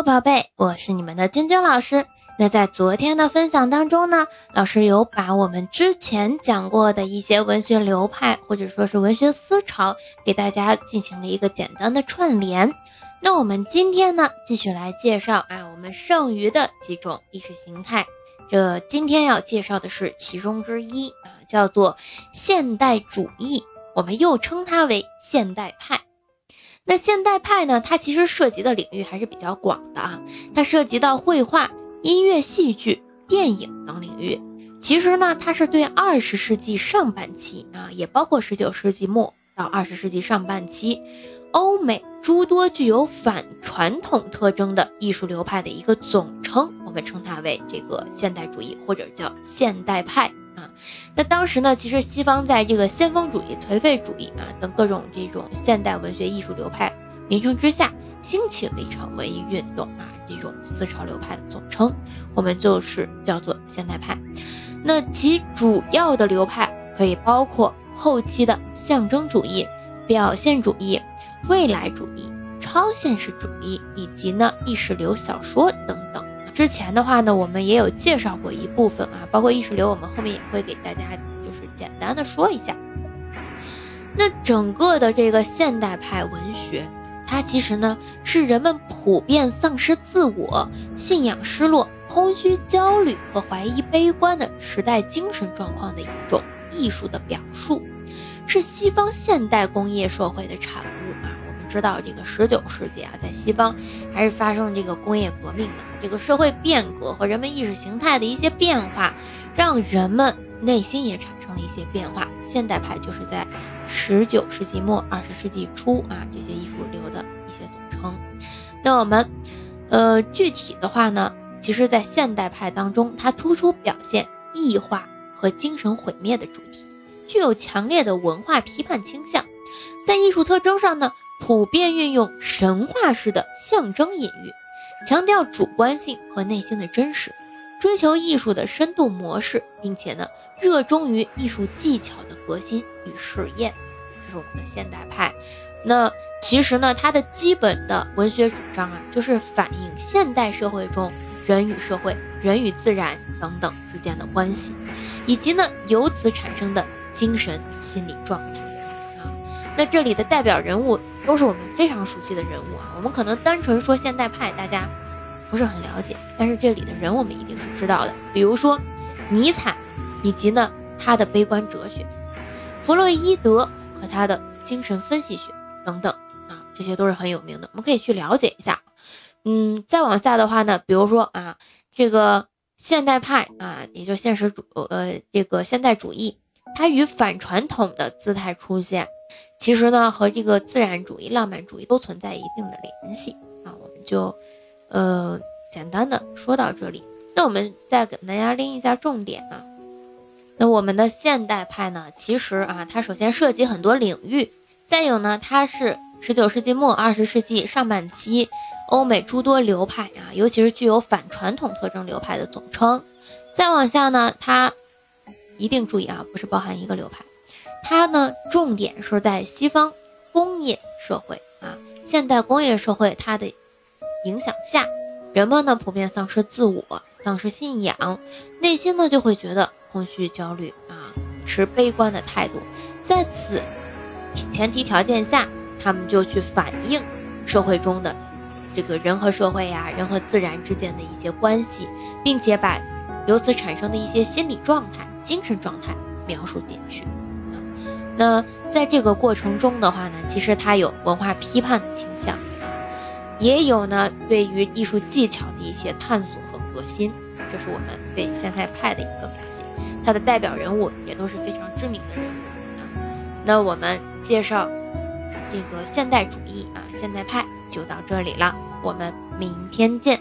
喽，宝贝，我是你们的娟娟老师。那在昨天的分享当中呢，老师有把我们之前讲过的一些文学流派或者说是文学思潮给大家进行了一个简单的串联。那我们今天呢，继续来介绍我们剩余的几种意识形态。这今天要介绍的是其中之一叫做现代主义，我们又称它为现代派。那现代派呢，它其实涉及的领域还是比较广的它涉及到绘画、音乐、戏剧、电影等领域。其实呢，它是对20世纪上半期也包括19世纪末到20世纪上半期欧美诸多具有反传统特征的艺术流派的一个总称，我们称它为这个现代主义或者叫现代派那当时呢，其实西方在这个先锋主义、颓废主义等各种这种现代文学艺术流派名称之下，兴起了一场文艺运动这种思潮流派的总称，我们就是叫做现代派。那其主要的流派可以包括后期的象征主义、表现主义、未来主义、超现实主义以及呢意识流小说等等。之前的话呢，我们也有介绍过一部分包括意识流，我们后面也会给大家就是简单的说一下。那整个的这个现代派文学，它其实呢是人们普遍丧失自我、信仰失落、空虚、焦虑和怀疑、悲观的时代精神状况的一种艺术的表述，是西方现代工业社会的产物知道这个19世纪在西方还是发生这个工业革命的，这个社会变革和人们意识形态的一些变化，让人们内心也产生了一些变化。现代派就是在19世纪末20世纪初这些艺术流的一些总称。那我们具体的话呢，其实在现代派当中，它突出表现异化和精神毁灭的主题，具有强烈的文化批判倾向，在艺术特征上呢普遍运用神话式的象征隐喻，强调主观性和内心的真实，追求艺术的深度模式，并且呢热衷于艺术技巧的革新与试验，这是我们的现代派。那其实呢，它的基本的文学主张就是反映现代社会中人与社会、人与自然等等之间的关系，以及呢由此产生的精神心理状态那这里的代表人物都是我们非常熟悉的人物我们可能单纯说现代派大家不是很了解，但是这里的人我们一定是知道的，比如说尼采以及呢他的悲观哲学，弗洛伊德和他的精神分析学等等这些都是很有名的，我们可以去了解一下。再往下的话呢，比如说这个现代派也就这个现代主义，它与反传统的姿态出现，其实呢和这个自然主义、浪漫主义都存在一定的联系我们就简单的说到这里。那我们再给大家拎一下重点那我们的现代派呢，其实它首先涉及很多领域，再有呢它是19世纪末20世纪上半期欧美诸多流派尤其是具有反传统特征流派的总称。再往下呢，它一定注意不是包含一个流派，它呢重点是在西方工业社会现代工业社会它的影响下，人们呢普遍丧失自我、丧失信仰，内心呢就会觉得空虚、焦虑持悲观的态度，在此前提条件下，他们就去反映社会中的这个人和社会人和自然之间的一些关系，并且把由此产生的一些心理状态、精神状态描述进去。那在这个过程中的话呢，其实它有文化批判的倾向也有呢对于艺术技巧的一些探索和革新，这是我们对现代派的一个描写，它的代表人物也都是非常知名的人物那我们介绍这个现代主义现代派就到这里了，我们明天见。